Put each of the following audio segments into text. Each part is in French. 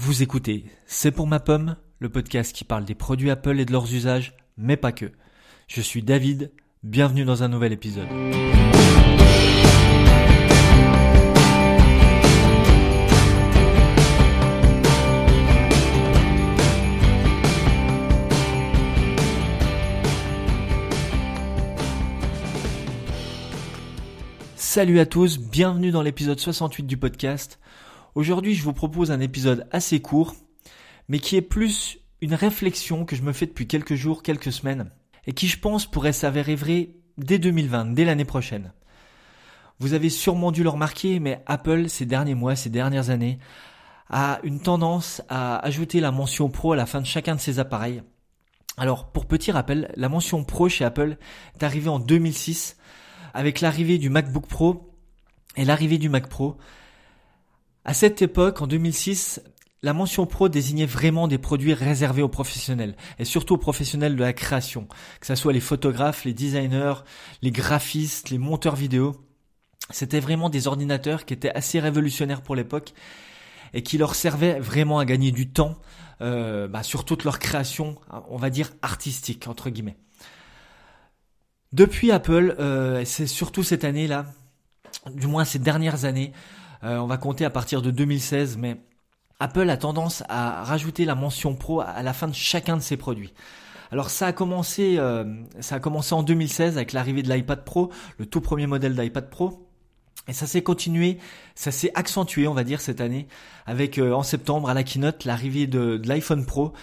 Vous écoutez C'est pour ma pomme, le podcast qui parle des produits Apple et de leurs usages, mais pas que. Je suis David, bienvenue dans un nouvel épisode. Salut à tous, bienvenue dans l'épisode 68 du podcast. Aujourd'hui, je vous propose un épisode assez court, mais qui est plus une réflexion que je me fais depuis quelques jours, quelques semaines, et qui, je pense, pourrait s'avérer vrai dès 2020, dès l'année prochaine. Vous avez sûrement dû le remarquer, mais Apple, ces derniers mois, ces dernières années, a une tendance à ajouter la mention Pro à la fin de chacun de ses appareils. Alors, pour petit rappel, la mention Pro chez Apple est arrivée en 2006, avec l'arrivée du MacBook Pro et l'arrivée du Mac Pro. À cette époque, en 2006, la mention Pro désignait vraiment des produits réservés aux professionnels, et surtout aux professionnels de la création, que ce soit les photographes, les designers, les graphistes, les monteurs vidéo. C'était vraiment des ordinateurs qui étaient assez révolutionnaires pour l'époque et qui leur servaient vraiment à gagner du temps sur toute leur création, on va dire artistique, entre guillemets. Depuis Apple, c'est surtout cette année-là, du moins ces dernières années, on va compter à partir de 2016, mais Apple a tendance à rajouter la mention Pro à la fin de chacun de ses produits. Alors ça a commencé en 2016 avec l'arrivée de l'iPad Pro, le tout premier modèle d'iPad Pro. Et ça s'est continué, ça s'est accentué, on va dire, cette année, avec en septembre à la keynote l'arrivée de l'iPhone Pro,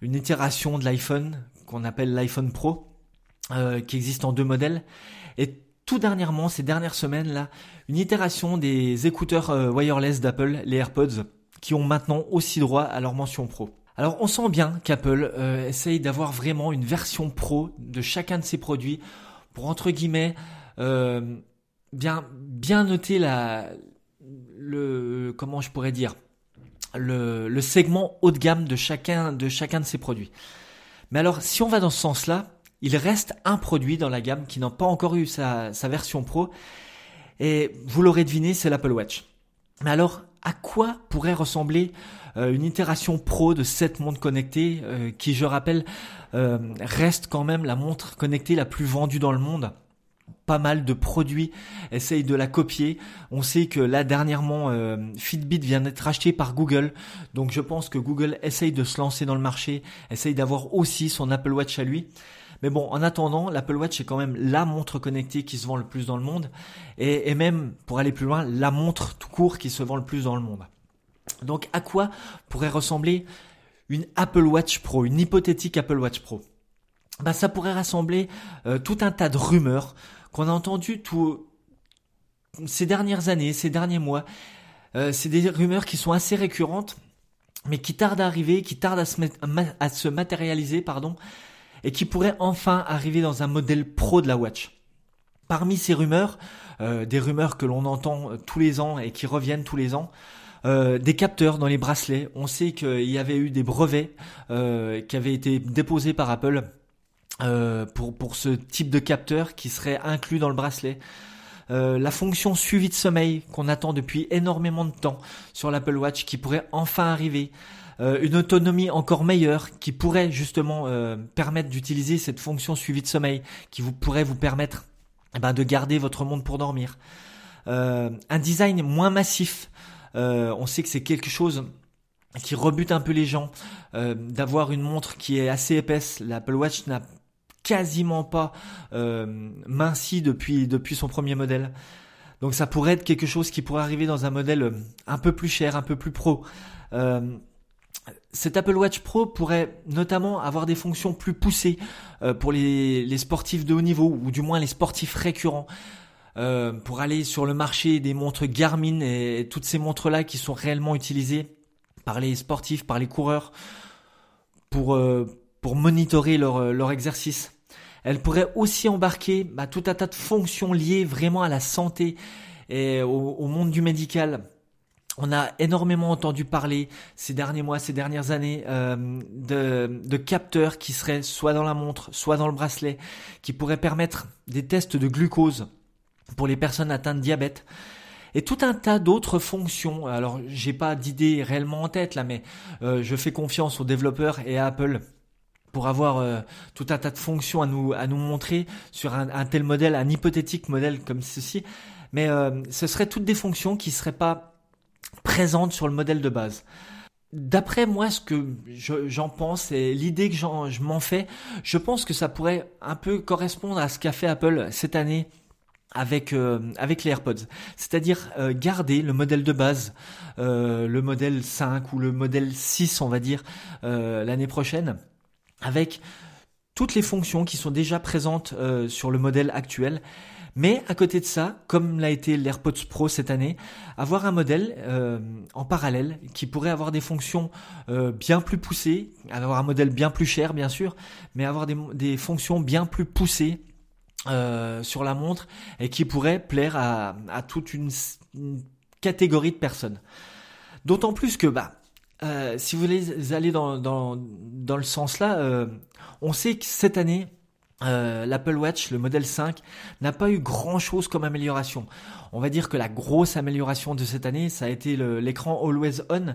une itération de l'iPhone qu'on appelle l'iPhone Pro, qui existe en deux modèles. Et tout dernièrement, ces dernières semaines là, une itération des écouteurs wireless d'Apple, les AirPods, qui ont maintenant aussi droit à leur mention Pro. Alors on sent bien qu'Apple essaye d'avoir vraiment une version Pro de chacun de ses produits pour, entre guillemets, bien noter le segment haut de gamme de chacun de ses produits. Mais alors si on va dans ce sens-là, il reste un produit dans la gamme qui n'a pas encore eu sa version Pro, et vous l'aurez deviné, c'est l'Apple Watch. Mais alors, à quoi pourrait ressembler une itération Pro de cette montre connectée qui, je rappelle, reste quand même la montre connectée la plus vendue dans le monde? Pas mal de produits essayent de la copier. On sait que là, dernièrement, Fitbit vient d'être racheté par Google. Donc je pense que Google essaye de se lancer dans le marché, essaye d'avoir aussi son Apple Watch à lui. Mais bon, en attendant, l'Apple Watch est quand même la montre connectée qui se vend le plus dans le monde, et même, pour aller plus loin, la montre tout court qui se vend le plus dans le monde. Donc à quoi pourrait ressembler une Apple Watch Pro, une hypothétique Apple Watch Pro? Ben, ça pourrait rassembler tout un tas de rumeurs qu'on a entendues ces dernières années, ces derniers mois. C'est des rumeurs qui sont assez récurrentes, mais qui tardent à arriver, qui tardent à se matérialiser, et qui pourrait enfin arriver dans un modèle Pro de la Watch. Parmi ces rumeurs, des rumeurs que l'on entend tous les ans et qui reviennent tous les ans, des capteurs dans les bracelets. On sait qu'il y avait eu des brevets qui avaient été déposés par Apple pour ce type de capteur qui serait inclus dans le bracelet. La fonction suivi de sommeil qu'on attend depuis énormément de temps sur l'Apple Watch qui pourrait enfin arriver. Une autonomie encore meilleure qui pourrait justement permettre d'utiliser cette fonction suivi de sommeil qui pourrait vous permettre de garder votre montre pour dormir. Un design moins massif. On sait que c'est quelque chose qui rebute un peu les gens, d'avoir une montre qui est assez épaisse. L'Apple Watch n'a quasiment pas minci depuis son premier modèle. Donc ça pourrait être quelque chose qui pourrait arriver dans un modèle un peu plus cher, un peu plus pro. Cet Apple Watch Pro pourrait notamment avoir des fonctions plus poussées pour les sportifs de haut niveau, ou du moins les sportifs récurrents, pour aller sur le marché des montres Garmin et toutes ces montres-là qui sont réellement utilisées par les sportifs, par les coureurs, pour monitorer leur exercice. Elle pourrait aussi embarquer tout un tas de fonctions liées vraiment à la santé et au monde du médical. On a énormément entendu parler ces derniers mois, ces dernières années de capteurs qui seraient soit dans la montre, soit dans le bracelet, qui pourraient permettre des tests de glucose pour les personnes atteintes de diabète. Et tout un tas d'autres fonctions. Alors, j'ai pas d'idée réellement en tête là, mais je fais confiance aux développeurs et à Apple pour avoir tout un tas de fonctions à nous montrer sur un tel modèle, un hypothétique modèle comme ceci. Mais ce seraient toutes des fonctions qui seraient pas présentes sur le modèle de base. D'après moi, ce que j'en pense et l'idée que je m'en fais, je pense que ça pourrait un peu correspondre à ce qu'a fait Apple cette année avec les AirPods, c'est-à-dire garder le modèle de base, le modèle 5 ou le modèle 6 on va dire l'année prochaine, avec toutes les fonctions qui sont déjà présentes sur le modèle actuel, mais à côté de ça, comme l'a été l'AirPods Pro cette année, avoir un modèle en parallèle qui pourrait avoir des fonctions bien plus poussées, avoir un modèle bien plus cher bien sûr, mais avoir des fonctions bien plus poussées sur la montre et qui pourrait plaire à toute une catégorie de personnes. D'autant plus que si vous voulez aller dans le sens là, on sait que cette année l'Apple Watch, le modèle 5, n'a pas eu grand chose comme amélioration. On va dire que la grosse amélioration de cette année, ça a été l'écran Always On,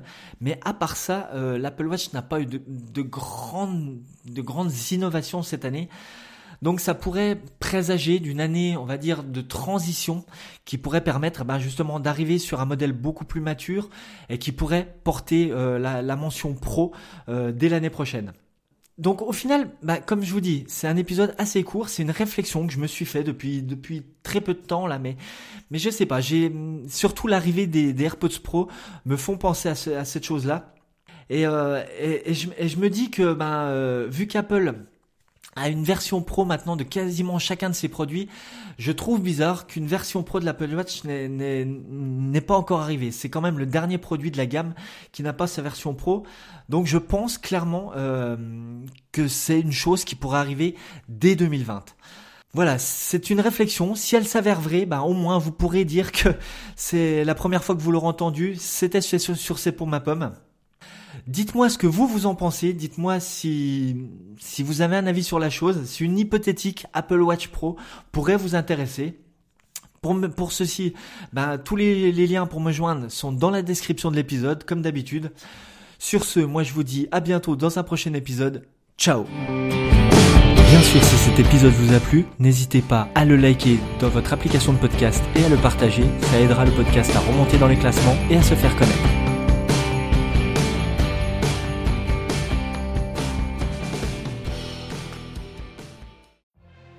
mais à part ça, l'Apple Watch n'a pas eu de grandes innovations cette année. Donc ça pourrait présager d'une année, on va dire, de transition qui pourrait permettre justement d'arriver sur un modèle beaucoup plus mature et qui pourrait porter la mention pro dès l'année prochaine. Donc au final, comme je vous dis, c'est un épisode assez court, c'est une réflexion que je me suis fait depuis très peu de temps là, mais je sais pas, surtout l'arrivée des AirPods Pro me font penser à cette chose-là. Et je me dis que vu qu'Apple à une version pro maintenant de quasiment chacun de ses produits, je trouve bizarre qu'une version pro de l'Apple Watch n'est pas encore arrivée. C'est quand même le dernier produit de la gamme qui n'a pas sa version pro. Donc je pense clairement que c'est une chose qui pourrait arriver dès 2020. Voilà, c'est une réflexion. Si elle s'avère vraie, au moins vous pourrez dire que c'est la première fois que vous l'aurez entendu. C'était sur C'est pour ma pomme. Dites-moi ce que vous en pensez, dites-moi si vous avez un avis sur la chose, si une hypothétique Apple Watch Pro pourrait vous intéresser. Pour ceci, tous les liens pour me joindre sont dans la description de l'épisode, comme d'habitude. Sur ce, moi je vous dis à bientôt dans un prochain épisode. Ciao! Bien sûr, si cet épisode vous a plu, n'hésitez pas à le liker dans votre application de podcast et à le partager. Ça aidera le podcast à remonter dans les classements et à se faire connaître.